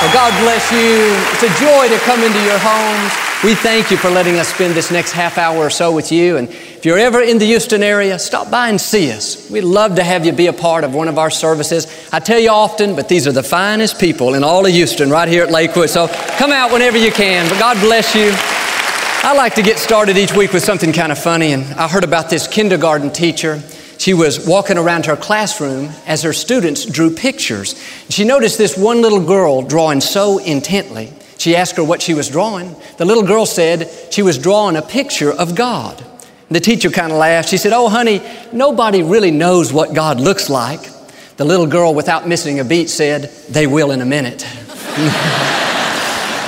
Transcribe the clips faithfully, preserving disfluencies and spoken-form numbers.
Well, God bless you. It's a joy to come into your homes. We thank you for letting us spend this next half hour or so with you. And if you're ever in the Houston area, stop by and see us. We'd love to have you be a part of one of our services. I tell you often, but these are the finest people in all of Houston right here at Lakewood. So come out whenever you can. But God bless you. I like to get started each week with something kind of funny. And I heard about this kindergarten teacher. She was walking around her classroom as her students drew pictures. She noticed this one little girl drawing so intently. She asked her what she was drawing. The little girl said she was drawing a picture of God. The teacher kind of laughed. She said, "Oh, honey, nobody really knows what God looks like." The little girl, without missing a beat, said, "They will in a minute."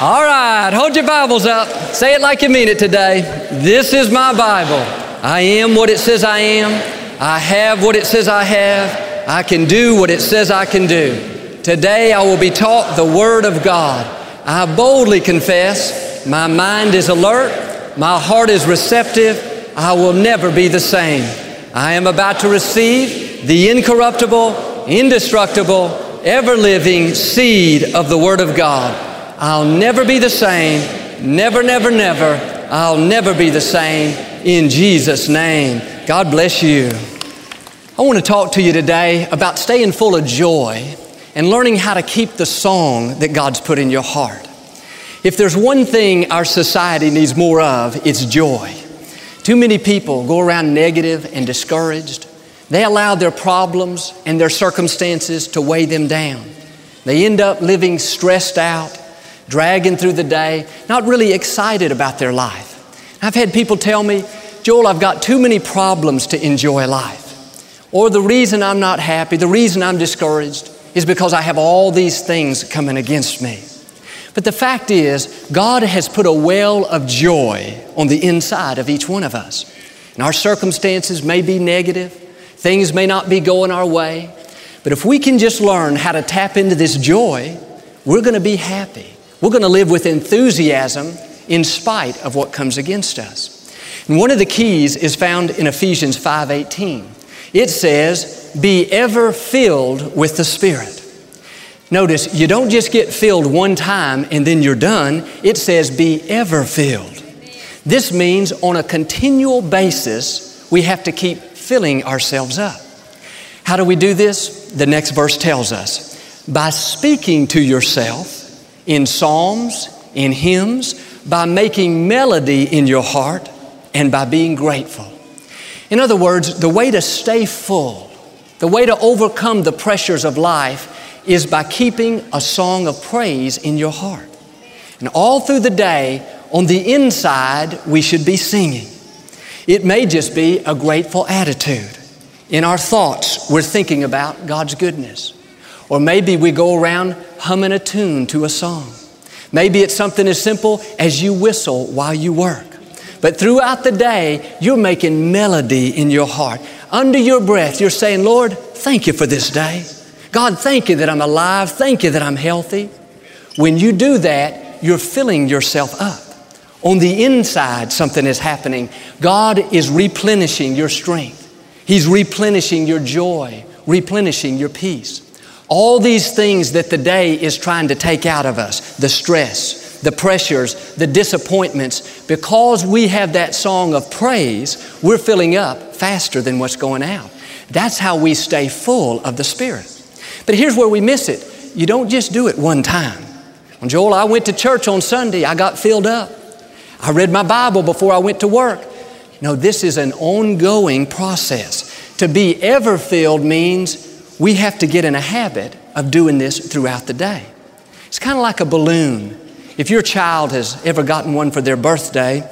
All right, hold your Bibles up. Say it like you mean it today. This is my Bible. I am what it says I am. I have what it says I have. I can do what it says I can do. Today I will be taught the Word of God. I boldly confess, my mind is alert, my heart is receptive, I will never be the same. I am about to receive the incorruptible, indestructible, ever-living seed of the Word of God. I'll never be the same, never, never, never, I'll never be the same in Jesus' name. God bless you. I want to talk to you today about staying full of joy and learning how to keep the song that God's put in your heart. If there's one thing our society needs more of, it's joy. Too many people go around negative and discouraged. They allow their problems and their circumstances to weigh them down. They end up living stressed out, dragging through the day, not really excited about their life. I've had people tell me, "Joel, I've got too many problems to enjoy life." Or, "The reason I'm not happy, the reason I'm discouraged is because I have all these things coming against me." But the fact is, God has put a well of joy on the inside of each one of us. And our circumstances may be negative, things may not be going our way, but if we can just learn how to tap into this joy, we're going to be happy. We're going to live with enthusiasm in spite of what comes against us. And one of the keys is found in Ephesians five eighteen. It says, "Be ever filled with the Spirit." Notice, you don't just get filled one time and then you're done. It says, "Be ever filled." This means on a continual basis, we have to keep filling ourselves up. How do we do this? The next verse tells us, by speaking to yourself in psalms, in hymns, by making melody in your heart, and by being grateful. In other words, the way to stay full, the way to overcome the pressures of life is by keeping a song of praise in your heart. And all through the day, on the inside, we should be singing. It may just be a grateful attitude. In our thoughts, we're thinking about God's goodness. Or maybe we go around humming a tune to a song. Maybe it's something as simple as you whistle while you work. But throughout the day, you're making melody in your heart. Under your breath, you're saying, "Lord, thank you for this day. God, thank you that I'm alive. Thank you that I'm healthy." When you do that, you're filling yourself up. On the inside, something is happening. God is replenishing your strength. He's replenishing your joy, replenishing your peace. All these things that the day is trying to take out of us, the stress, the pressures, the disappointments, because we have that song of praise, we're filling up faster than what's going out. That's how we stay full of the Spirit. But here's where we miss it. You don't just do it one time. Well, Joel, I went to church on Sunday. I got filled up. I read my Bible before I went to work. No, this is an ongoing process. To be ever filled means we have to get in a habit of doing this throughout the day. It's kind of like a balloon. If your child has ever gotten one for their birthday,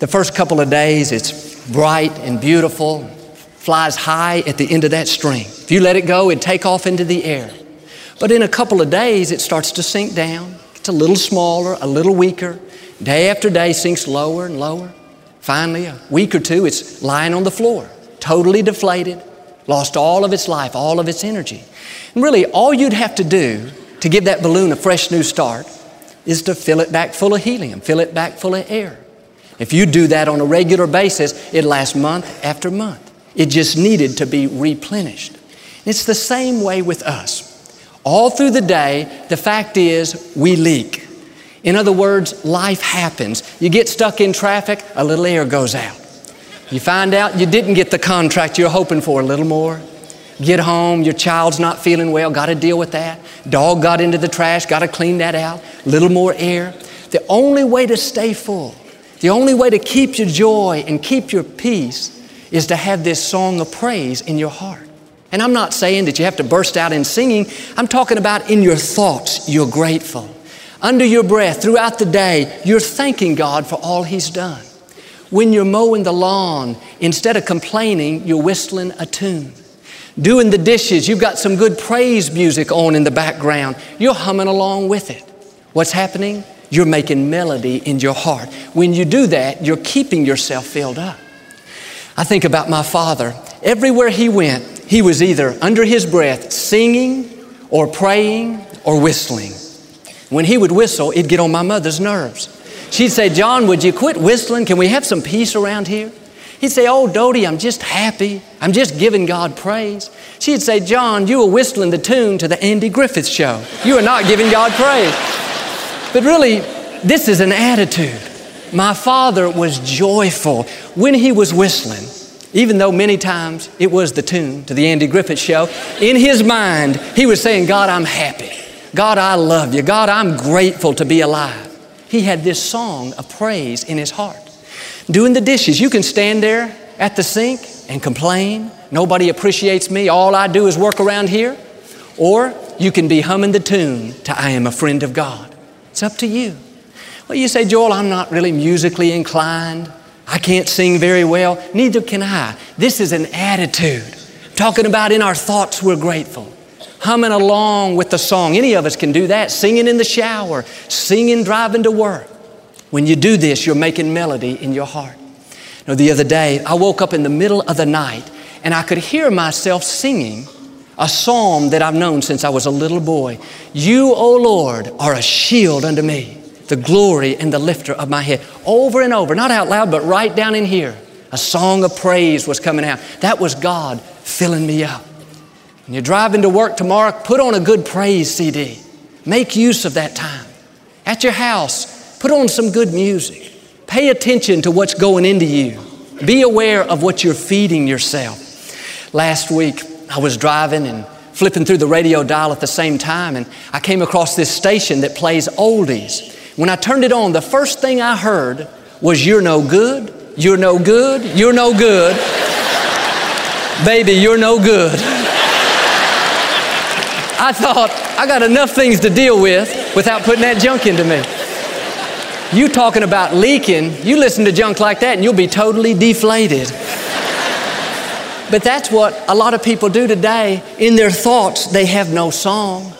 the first couple of days it's bright and beautiful, flies high at the end of that string. If you let it go, it'd take off into the air. But in a couple of days, it starts to sink down. It's a little smaller, a little weaker. Day after day, sinks lower and lower. Finally, a week or two, it's lying on the floor, totally deflated, lost all of its life, all of its energy. And really, all you'd have to do to give that balloon a fresh new start is to fill it back full of helium, fill it back full of air. If you do that on a regular basis, it lasts month after month. It just needed to be replenished. It's the same way with us. All through the day, the fact is we leak. In other words, life happens. You get stuck in traffic, a little air goes out. You find out you didn't get the contract you're hoping for, a little more. Get home, your child's not feeling well, got to deal with that. Dog got into the trash, got to clean that out, a little more air. The only way to stay full, the only way to keep your joy and keep your peace is to have this song of praise in your heart. And I'm not saying that you have to burst out in singing. I'm talking about in your thoughts, you're grateful. Under your breath, throughout the day, you're thanking God for all He's done. When you're mowing the lawn, instead of complaining, you're whistling a tune. Doing the dishes, you've got some good praise music on in the background. You're humming along with it. What's happening? You're making melody in your heart. When you do that, you're keeping yourself filled up. I think about my father. Everywhere he went, he was either under his breath singing or praying or whistling. When he would whistle, it'd get on my mother's nerves. She'd say, "John, would you quit whistling? Can we have some peace around here?" He'd say, "Oh, Dodie, I'm just happy. I'm just giving God praise." She'd say, "John, you were whistling the tune to the Andy Griffith Show. You are not giving God praise." But really, this is an attitude. My father was joyful when he was whistling, even though many times it was the tune to the Andy Griffith Show. In his mind, he was saying, "God, I'm happy. God, I love you. God, I'm grateful to be alive." He had this song of praise in his heart. Doing the dishes, you can stand there at the sink and complain. "Nobody appreciates me. All I do is work around here." Or you can be humming the tune to "I Am a Friend of God." It's up to you. Well, you say, "Joel, I'm not really musically inclined. I can't sing very well." Neither can I. This is an attitude. I'm talking about in our thoughts we're grateful. Humming along with the song. Any of us can do that. Singing in the shower. Singing driving to work. When you do this, you're making melody in your heart. Now, the other day, I woke up in the middle of the night and I could hear myself singing a psalm that I've known since I was a little boy. "You, O Lord, are a shield unto me, the glory and the lifter of my head." Over and over, not out loud, but right down in here. A song of praise was coming out. That was God filling me up. When you're driving to work tomorrow, put on a good praise C D. Make use of that time. At your house, put on some good music. Pay attention to what's going into you. Be aware of what you're feeding yourself. Last week, I was driving and flipping through the radio dial at the same time, and I came across this station that plays oldies. When I turned it on, the first thing I heard was, "You're no good, you're no good, you're no good. Baby, you're no good." I thought, I got enough things to deal with without putting that junk into me. You talking about leaking, you listen to junk like that and you'll be totally deflated. But that's what a lot of people do today. In their thoughts, they have no song.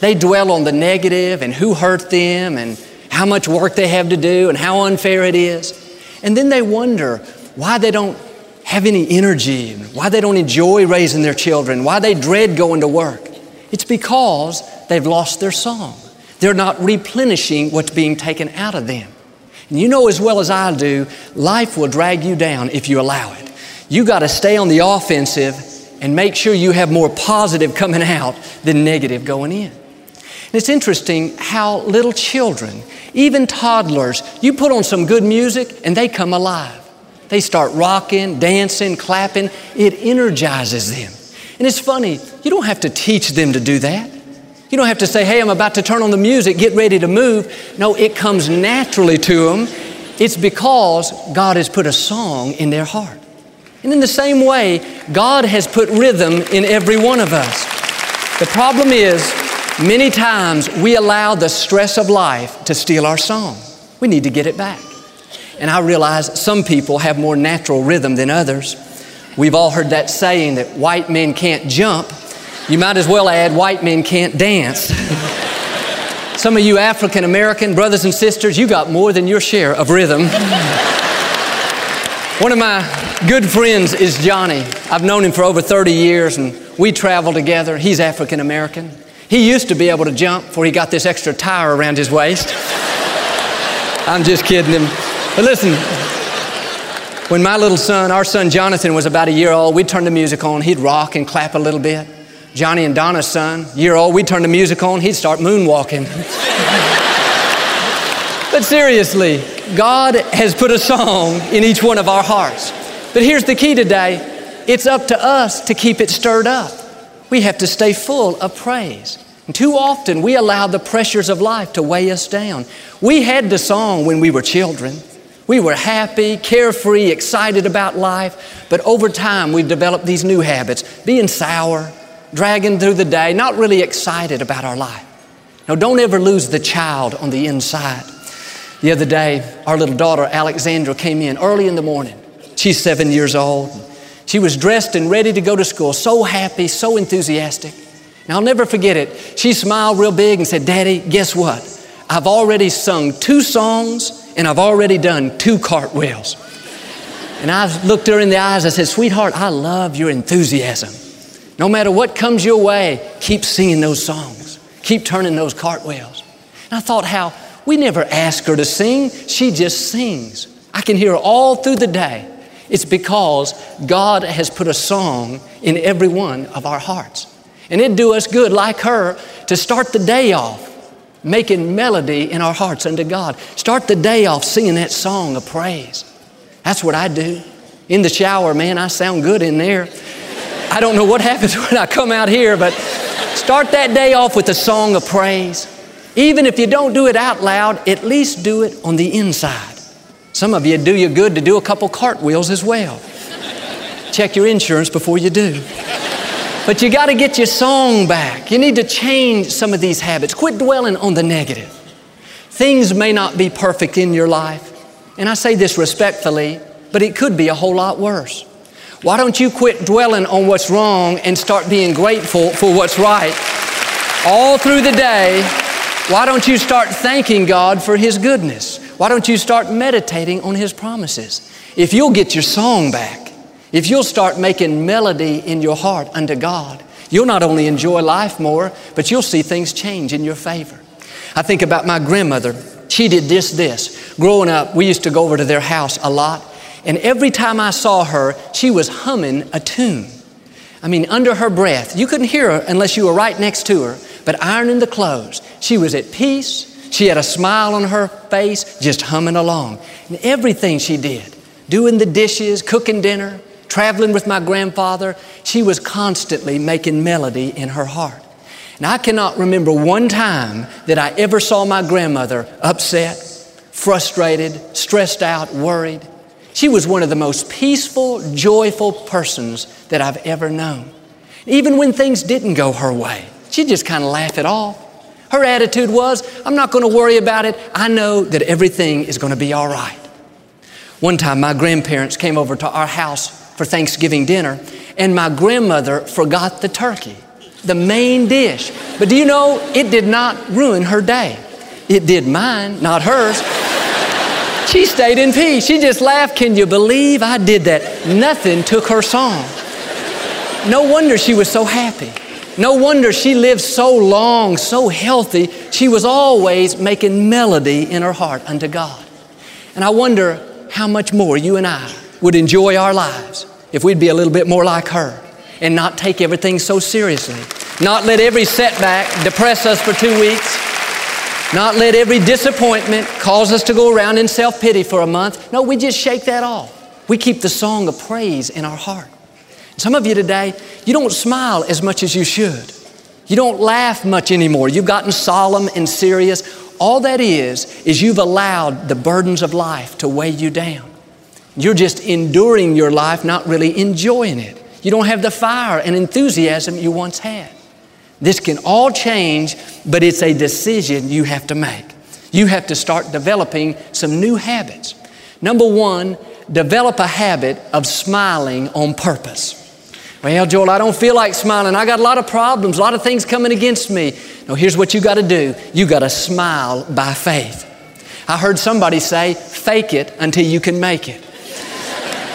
They dwell on the negative and who hurt them and how much work they have to do and how unfair it is. And then they wonder why they don't have any energy, why they don't enjoy raising their children, why they dread going to work. It's because they've lost their song. They're not replenishing what's being taken out of them. And you know as well as I do, life will drag you down if you allow it. You got to stay on the offensive and make sure you have more positive coming out than negative going in. And it's interesting how little children, even toddlers, you put on some good music and they come alive. They start rocking, dancing, clapping. It energizes them. And it's funny, you don't have to teach them to do that. You don't have to say, "Hey, I'm about to turn on the music, get ready to move." No, it comes naturally to them. It's because God has put a song in their heart. And in the same way, God has put rhythm in every one of us. The problem is, many times we allow the stress of life to steal our song. We need to get it back. And I realize some people have more natural rhythm than others. We've all heard that saying that white men can't jump. You might as well add, white men can't dance. Some of you African American brothers and sisters, you got more than your share of rhythm. One of my good friends is Johnny. I've known him for over thirty years, and we travel together. He's African American. He used to be able to jump before he got this extra tire around his waist. I'm just kidding him. But listen, when my little son, our son Jonathan, was about a year old, we'd turn the music on. He'd rock and clap a little bit. Johnny and Donna's son, year old, we'd turn the music on. He'd start moonwalking. But seriously, God has put a song in each one of our hearts. But here's the key today. It's up to us to keep it stirred up. We have to stay full of praise. And too often, we allow the pressures of life to weigh us down. We had the song when we were children. We were happy, carefree, excited about life. But over time, we've developed these new habits, being sour, dragging through the day, not really excited about our life. Now, don't ever lose the child on the inside. The other day, our little daughter, Alexandra, came in early in the morning. She's seven years old. She was dressed and ready to go to school, so happy, so enthusiastic. And I'll never forget it. She smiled real big and said, "Daddy, guess what? I've already sung two songs and I've already done two cartwheels." And I looked her in the eyes. I said, "Sweetheart, I love your enthusiasm. No matter what comes your way, keep singing those songs. Keep turning those cartwheels." And I thought how we never ask her to sing. She just sings. I can hear her all through the day. It's because God has put a song in every one of our hearts. And it'd do us good, like her, to start the day off making melody in our hearts unto God. Start the day off singing that song of praise. That's what I do. In the shower, man, I sound good in there. I don't know what happens when I come out here, but start that day off with a song of praise. Even if you don't do it out loud, at least do it on the inside. Some of you do you good to do a couple cartwheels as well. Check your insurance before you do. But you got to get your song back. You need to change some of these habits. Quit dwelling on the negative. Things may not be perfect in your life. And I say this respectfully, but it could be a whole lot worse. Why don't you quit dwelling on what's wrong and start being grateful for what's right all through the day? Why don't you start thanking God for His goodness? Why don't you start meditating on His promises? If you'll get your song back, if you'll start making melody in your heart unto God, you'll not only enjoy life more, but you'll see things change in your favor. I think about my grandmother. She did this, this. Growing up, we used to go over to their house a lot, and every time I saw her, she was humming a tune. I mean, under her breath. You couldn't hear her unless you were right next to her. But ironing the clothes, she was at peace. She had a smile on her face, just humming along. And everything she did, doing the dishes, cooking dinner, traveling with my grandfather, she was constantly making melody in her heart. And I cannot remember one time that I ever saw my grandmother upset, frustrated, stressed out, worried. She was one of the most peaceful, joyful persons that I've ever known. Even when things didn't go her way, she'd just kind of laugh it off. Her attitude was, "I'm not going to worry about it. I know that everything is going to be all right." One time, my grandparents came over to our house for Thanksgiving dinner, and my grandmother forgot the turkey, the main dish. But do you know, it did not ruin her day. It did mine, not hers. She stayed in peace. She just laughed. "Can you believe I did that?" Nothing took her song. No wonder she was so happy. No wonder she lived so long, so healthy. She was always making melody in her heart unto God. And I wonder how much more you and I would enjoy our lives if we'd be a little bit more like her and not take everything so seriously, not let every setback depress us for two weeks, not let every disappointment cause us to go around in self-pity for a month. No, we just shake that off. We keep the song of praise in our heart. Some of you today, you don't smile as much as you should. You don't laugh much anymore. You've gotten solemn and serious. All that is, is you've allowed the burdens of life to weigh you down. You're just enduring your life, not really enjoying it. You don't have the fire and enthusiasm you once had. This can all change, but it's a decision you have to make. You have to start developing some new habits. Number one, develop a habit of smiling on purpose. "Well, Joel, I don't feel like smiling. I got a lot of problems, a lot of things coming against me." No, here's what you got to do. You got to smile by faith. I heard somebody say, "Fake it until you can make it."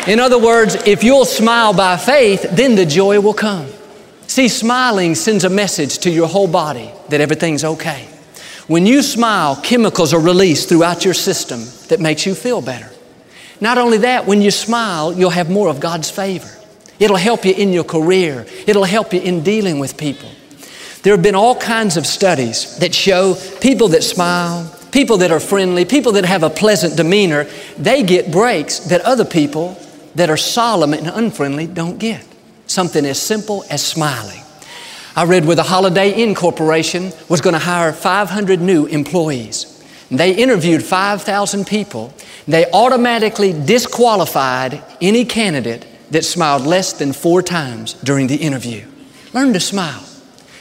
In other words, if you'll smile by faith, then the joy will come. See, smiling sends a message to your whole body that everything's okay. When you smile, chemicals are released throughout your system that makes you feel better. Not only that, when you smile, you'll have more of God's favor. It'll help you in your career. It'll help you in dealing with people. There have been all kinds of studies that show people that smile, people that are friendly, people that have a pleasant demeanor, they get breaks that other people that are solemn and unfriendly don't get. Something as simple as smiling. I read where the Holiday Inn Corporation was going to hire five hundred new employees. They interviewed five thousand people. They automatically disqualified any candidate that smiled less than four times during the interview. Learn to smile.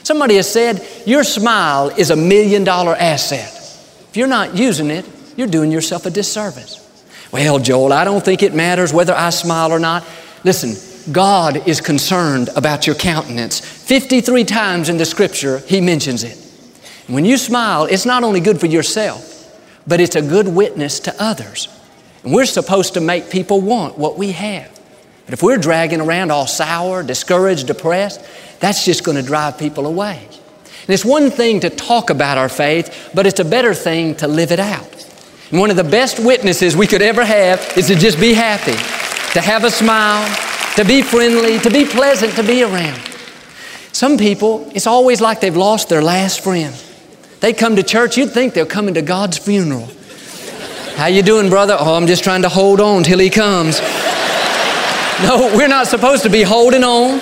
Somebody has said, your smile is a million dollar asset. If you're not using it, you're doing yourself a disservice. Well, Joel, I don't think it matters whether I smile or not. Listen, God is concerned about your countenance. fifty-three times in the scripture, He mentions it. When you smile, it's not only good for yourself, but it's a good witness to others. And we're supposed to make people want what we have. But if we're dragging around all sour, discouraged, depressed, that's just going to drive people away. And it's one thing to talk about our faith, but it's a better thing to live it out. And one of the best witnesses we could ever have is to just be happy, to have a smile, to be friendly, to be pleasant to be around. Some people, it's always like they've lost their last friend. They come to church, you'd think they're coming to God's funeral. How you doing, brother? Oh, I'm just trying to hold on till He comes. No, we're not supposed to be holding on.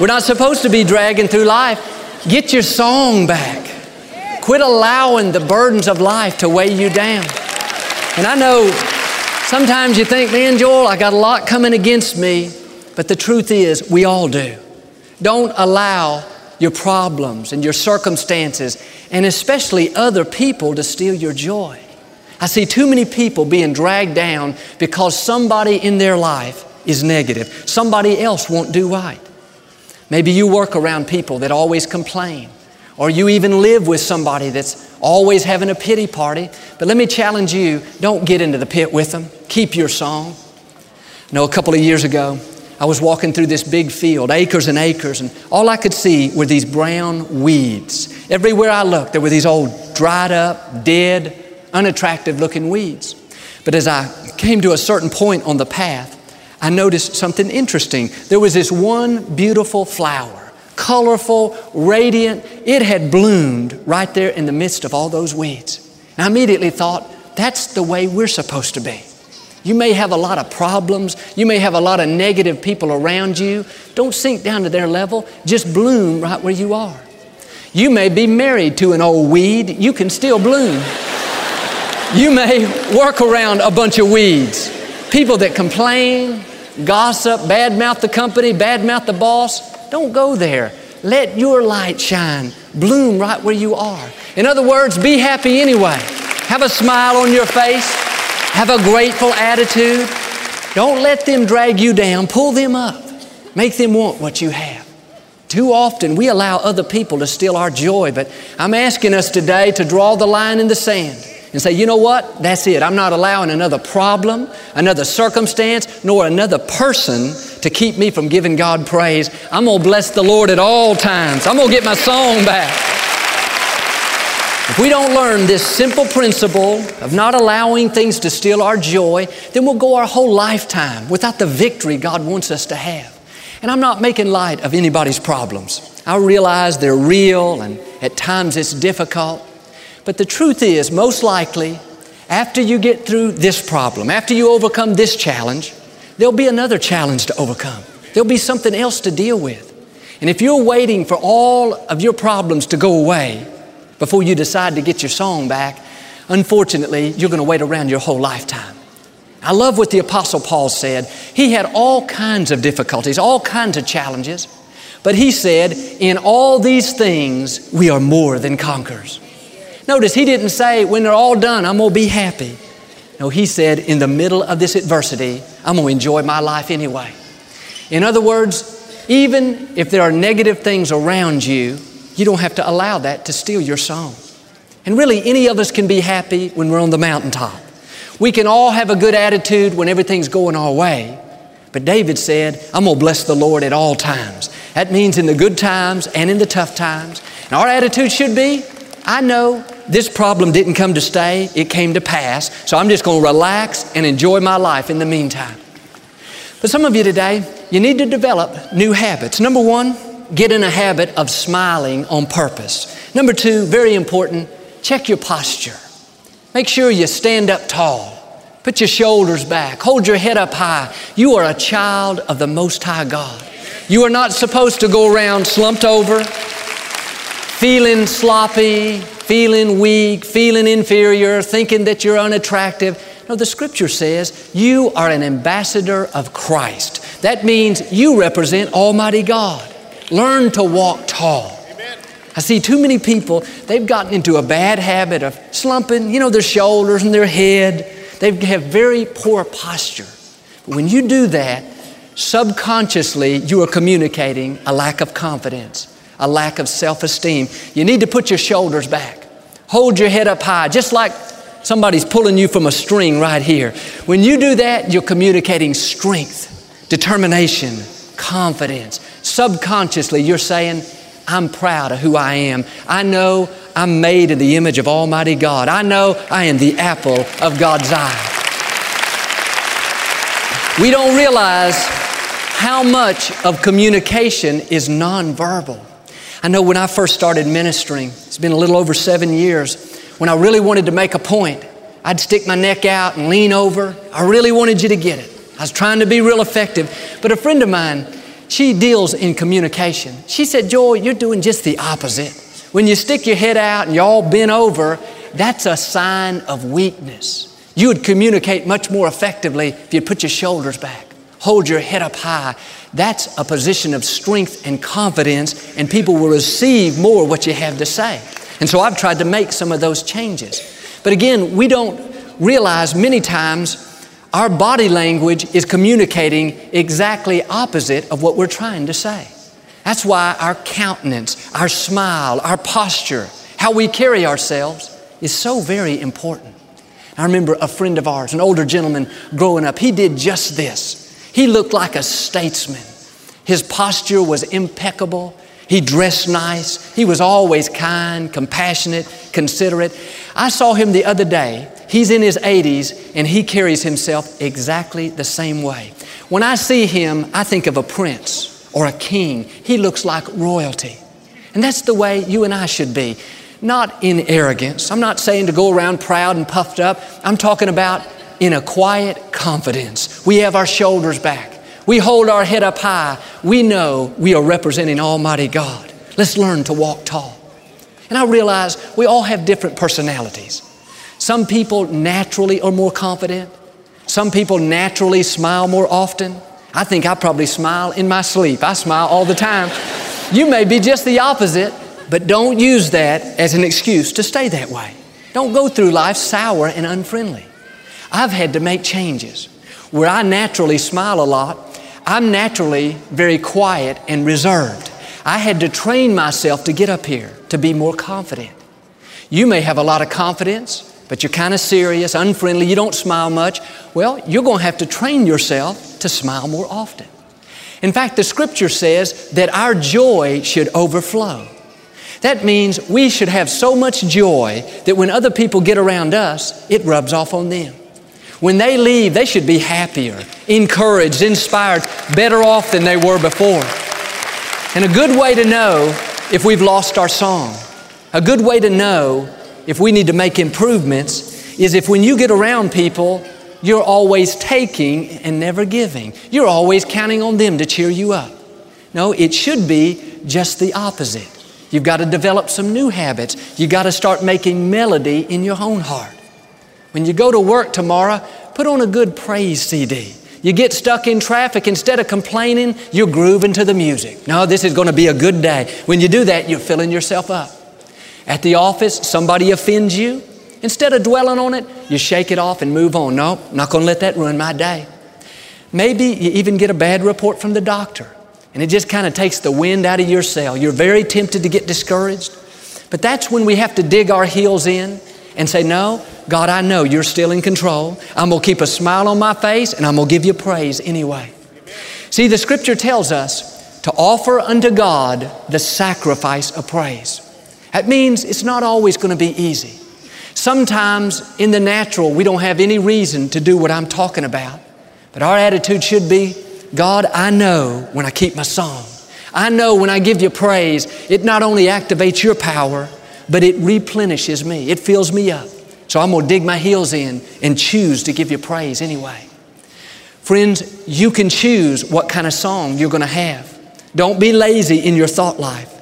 We're not supposed to be dragging through life. Get your song back. Quit allowing the burdens of life to weigh you down. And I know sometimes you think, man, Joel, I got a lot coming against me. But the truth is, we all do. Don't allow your problems and your circumstances, and especially other people, to steal your joy. I see too many people being dragged down because somebody in their life is negative. Somebody else won't do right. Maybe you work around people that always complain, or you even live with somebody that's always having a pity party. But let me challenge you, don't get into the pit with them. Keep your song. You know, a couple of years ago, I was walking through this big field, acres and acres, and all I could see were these brown weeds. Everywhere I looked, there were these old dried up, dead, unattractive looking weeds. But as I came to a certain point on the path, I noticed something interesting. There was this one beautiful flower, colorful, radiant. It had bloomed right there in the midst of all those weeds. And I immediately thought, that's the way we're supposed to be. You may have a lot of problems. You may have a lot of negative people around you. Don't sink down to their level. Just bloom right where you are. You may be married to an old weed. You can still bloom. You may work around a bunch of weeds. People that complain, gossip, badmouth the company, badmouth the boss. Don't go there. Let your light shine. Bloom right where you are. In other words, be happy anyway. Have a smile on your face. Have a grateful attitude. Don't let them drag you down. Pull them up. Make them want what you have. Too often we allow other people to steal our joy, but I'm asking us today to draw the line in the sand and say, you know what? That's it. I'm not allowing another problem, another circumstance, nor another person to keep me from giving God praise. I'm going to bless the Lord at all times. I'm going to get my song back. If we don't learn this simple principle of not allowing things to steal our joy, then we'll go our whole lifetime without the victory God wants us to have. And I'm not making light of anybody's problems. I realize they're real and at times it's difficult. But the truth is, most likely, after you get through this problem, after you overcome this challenge, there'll be another challenge to overcome. There'll be something else to deal with. And if you're waiting for all of your problems to go away before you decide to get your song back, unfortunately, you're going to wait around your whole lifetime. I love what the Apostle Paul said. He had all kinds of difficulties, all kinds of challenges, but he said, in all these things, we are more than conquerors. Notice he didn't say, when they're all done, I'm going to be happy. No, he said, in the middle of this adversity, I'm going to enjoy my life anyway. In other words, even if there are negative things around you, you don't have to allow that to steal your song. And really, any of us can be happy when we're on the mountaintop. We can all have a good attitude when everything's going our way. But David said, I'm going to bless the Lord at all times. That means in the good times and in the tough times. And our attitude should be, I know this problem didn't come to stay, it came to pass, so I'm just going to relax and enjoy my life in the meantime. But some of you today, you need to develop new habits. Number one, get in a habit of smiling on purpose. Number two, very important, check your posture. Make sure you stand up tall. Put your shoulders back. Hold your head up high. You are a child of the Most High God. You are not supposed to go around slumped over, feeling sloppy, feeling weak, feeling inferior, thinking that you're unattractive. No, the Scripture says you are an ambassador of Christ. That means you represent Almighty God. Learn to walk tall. I see too many people, they've gotten into a bad habit of slumping, you know, their shoulders and their head. They have very poor posture. But when you do that, subconsciously you are communicating a lack of confidence, a lack of self-esteem. You need to put your shoulders back. Hold your head up high, just like somebody's pulling you from a string right here. When you do that, you're communicating strength, determination, confidence. Subconsciously, you're saying, I'm proud of who I am. I know I'm made in the image of Almighty God. I know I am the apple of God's eye. We don't realize how much of communication is nonverbal. I know when I first started ministering, it's been a little over seven years, when I really wanted to make a point, I'd stick my neck out and lean over. I really wanted you to get it. I was trying to be real effective, but a friend of mine, she deals in communication. She said, Joel, you're doing just the opposite. When you stick your head out and you all bent over, that's a sign of weakness. You would communicate much more effectively if you put your shoulders back, hold your head up high. That's a position of strength and confidence, and people will receive more what you have to say. And so I've tried to make some of those changes. But again, we don't realize many times our body language is communicating exactly opposite of what we're trying to say. That's why our countenance, our smile, our posture, how we carry ourselves is so very important. I remember a friend of ours, an older gentleman growing up, he did just this. He looked like a statesman. His posture was impeccable. He dressed nice. He was always kind, compassionate, considerate. I saw him the other day. He's in his eighties and he carries himself exactly the same way. When I see him, I think of a prince or a king. He looks like royalty. And that's the way you and I should be. Not in arrogance. I'm not saying to go around proud and puffed up. I'm talking about in a quiet confidence. We have our shoulders back. We hold our head up high. We know we are representing Almighty God. Let's learn to walk tall. And I realize we all have different personalities. Some people naturally are more confident. Some people naturally smile more often. I think I probably smile in my sleep. I smile all the time. You may be just the opposite, but don't use that as an excuse to stay that way. Don't go through life sour and unfriendly. I've had to make changes. Where I naturally smile a lot, I'm naturally very quiet and reserved. I had to train myself to get up here, to be more confident. You may have a lot of confidence, but you're kind of serious, unfriendly, you don't smile much. Well, you're going to have to train yourself to smile more often. In fact, the Scripture says that our joy should overflow. That means we should have so much joy that when other people get around us, it rubs off on them. When they leave, they should be happier, encouraged, inspired, better off than they were before. And a good way to know if we've lost our song, a good way to know if we need to make improvements is if when you get around people, you're always taking and never giving. You're always counting on them to cheer you up. No, it should be just the opposite. You've got to develop some new habits. You've got to start making melody in your own heart. When you go to work tomorrow, put on a good praise C D. You get stuck in traffic, instead of complaining, you're grooving to the music. No, this is going to be a good day. When you do that, you're filling yourself up. At the office, somebody offends you. Instead of dwelling on it, you shake it off and move on. No, I'm not going to let that ruin my day. Maybe you even get a bad report from the doctor, and it just kind of takes the wind out of your sail. You're very tempted to get discouraged, but that's when we have to dig our heels in and say, no, God, I know you're still in control. I'm going to keep a smile on my face and I'm going to give you praise anyway. See, the scripture tells us to offer unto God the sacrifice of praise. That means it's not always going to be easy. Sometimes in the natural, we don't have any reason to do what I'm talking about. But our attitude should be, God, I know when I keep my song. I know when I give you praise, it not only activates your power, but it replenishes me. It fills me up. So I'm going to dig my heels in and choose to give you praise anyway. Friends, you can choose what kind of song you're going to have. Don't be lazy in your thought life.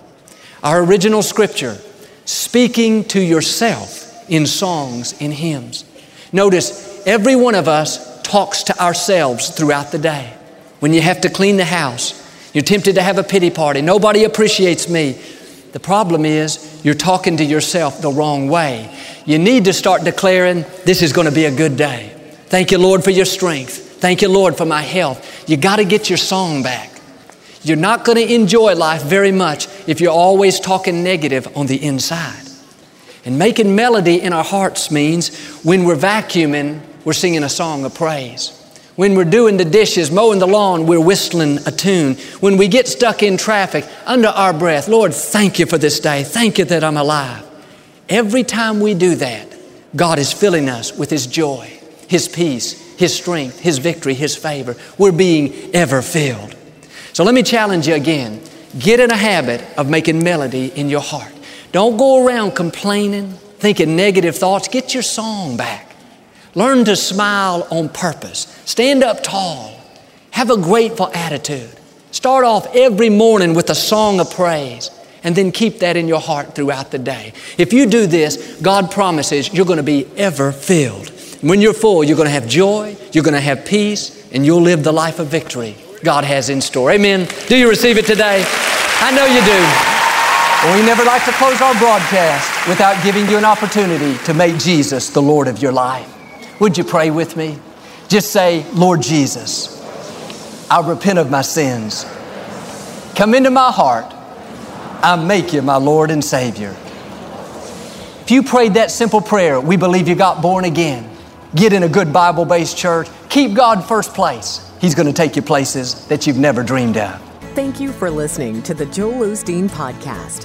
Our original scripture, speaking to yourself in songs, in hymns. Notice, every one of us talks to ourselves throughout the day. When you have to clean the house, you're tempted to have a pity party. Nobody appreciates me. The problem is you're talking to yourself the wrong way. You need to start declaring, this is going to be a good day. Thank you, Lord, for your strength. Thank you, Lord, for my health. You got to get your song back. You're not going to enjoy life very much if you're always talking negative on the inside. And making melody in our hearts means when we're vacuuming, we're singing a song of praise. When we're doing the dishes, mowing the lawn, we're whistling a tune. When we get stuck in traffic, under our breath, Lord, thank you for this day. Thank you that I'm alive. Every time we do that, God is filling us with His joy, His peace, His strength, His victory, His favor. We're being ever filled. So let me challenge you again. Get in a habit of making melody in your heart. Don't go around complaining, thinking negative thoughts. Get your song back. Learn to smile on purpose. Stand up tall. Have a grateful attitude. Start off every morning with a song of praise, and then keep that in your heart throughout the day. If you do this, God promises you're going to be ever filled. When you're full, you're going to have joy, you're going to have peace, and you'll live the life of victory God has in store. Amen. Do you receive it today? I know you do. Well, we never like to close our broadcast without giving you an opportunity to make Jesus the Lord of your life. Would you pray with me? Just say, Lord Jesus, I repent of my sins. Come into my heart. I make you my Lord and Savior. If you prayed that simple prayer, we believe you got born again. Get in a good Bible-based church. Keep God first place. He's going to take you places that you've never dreamed of. Thank you for listening to the Joel Osteen Podcast.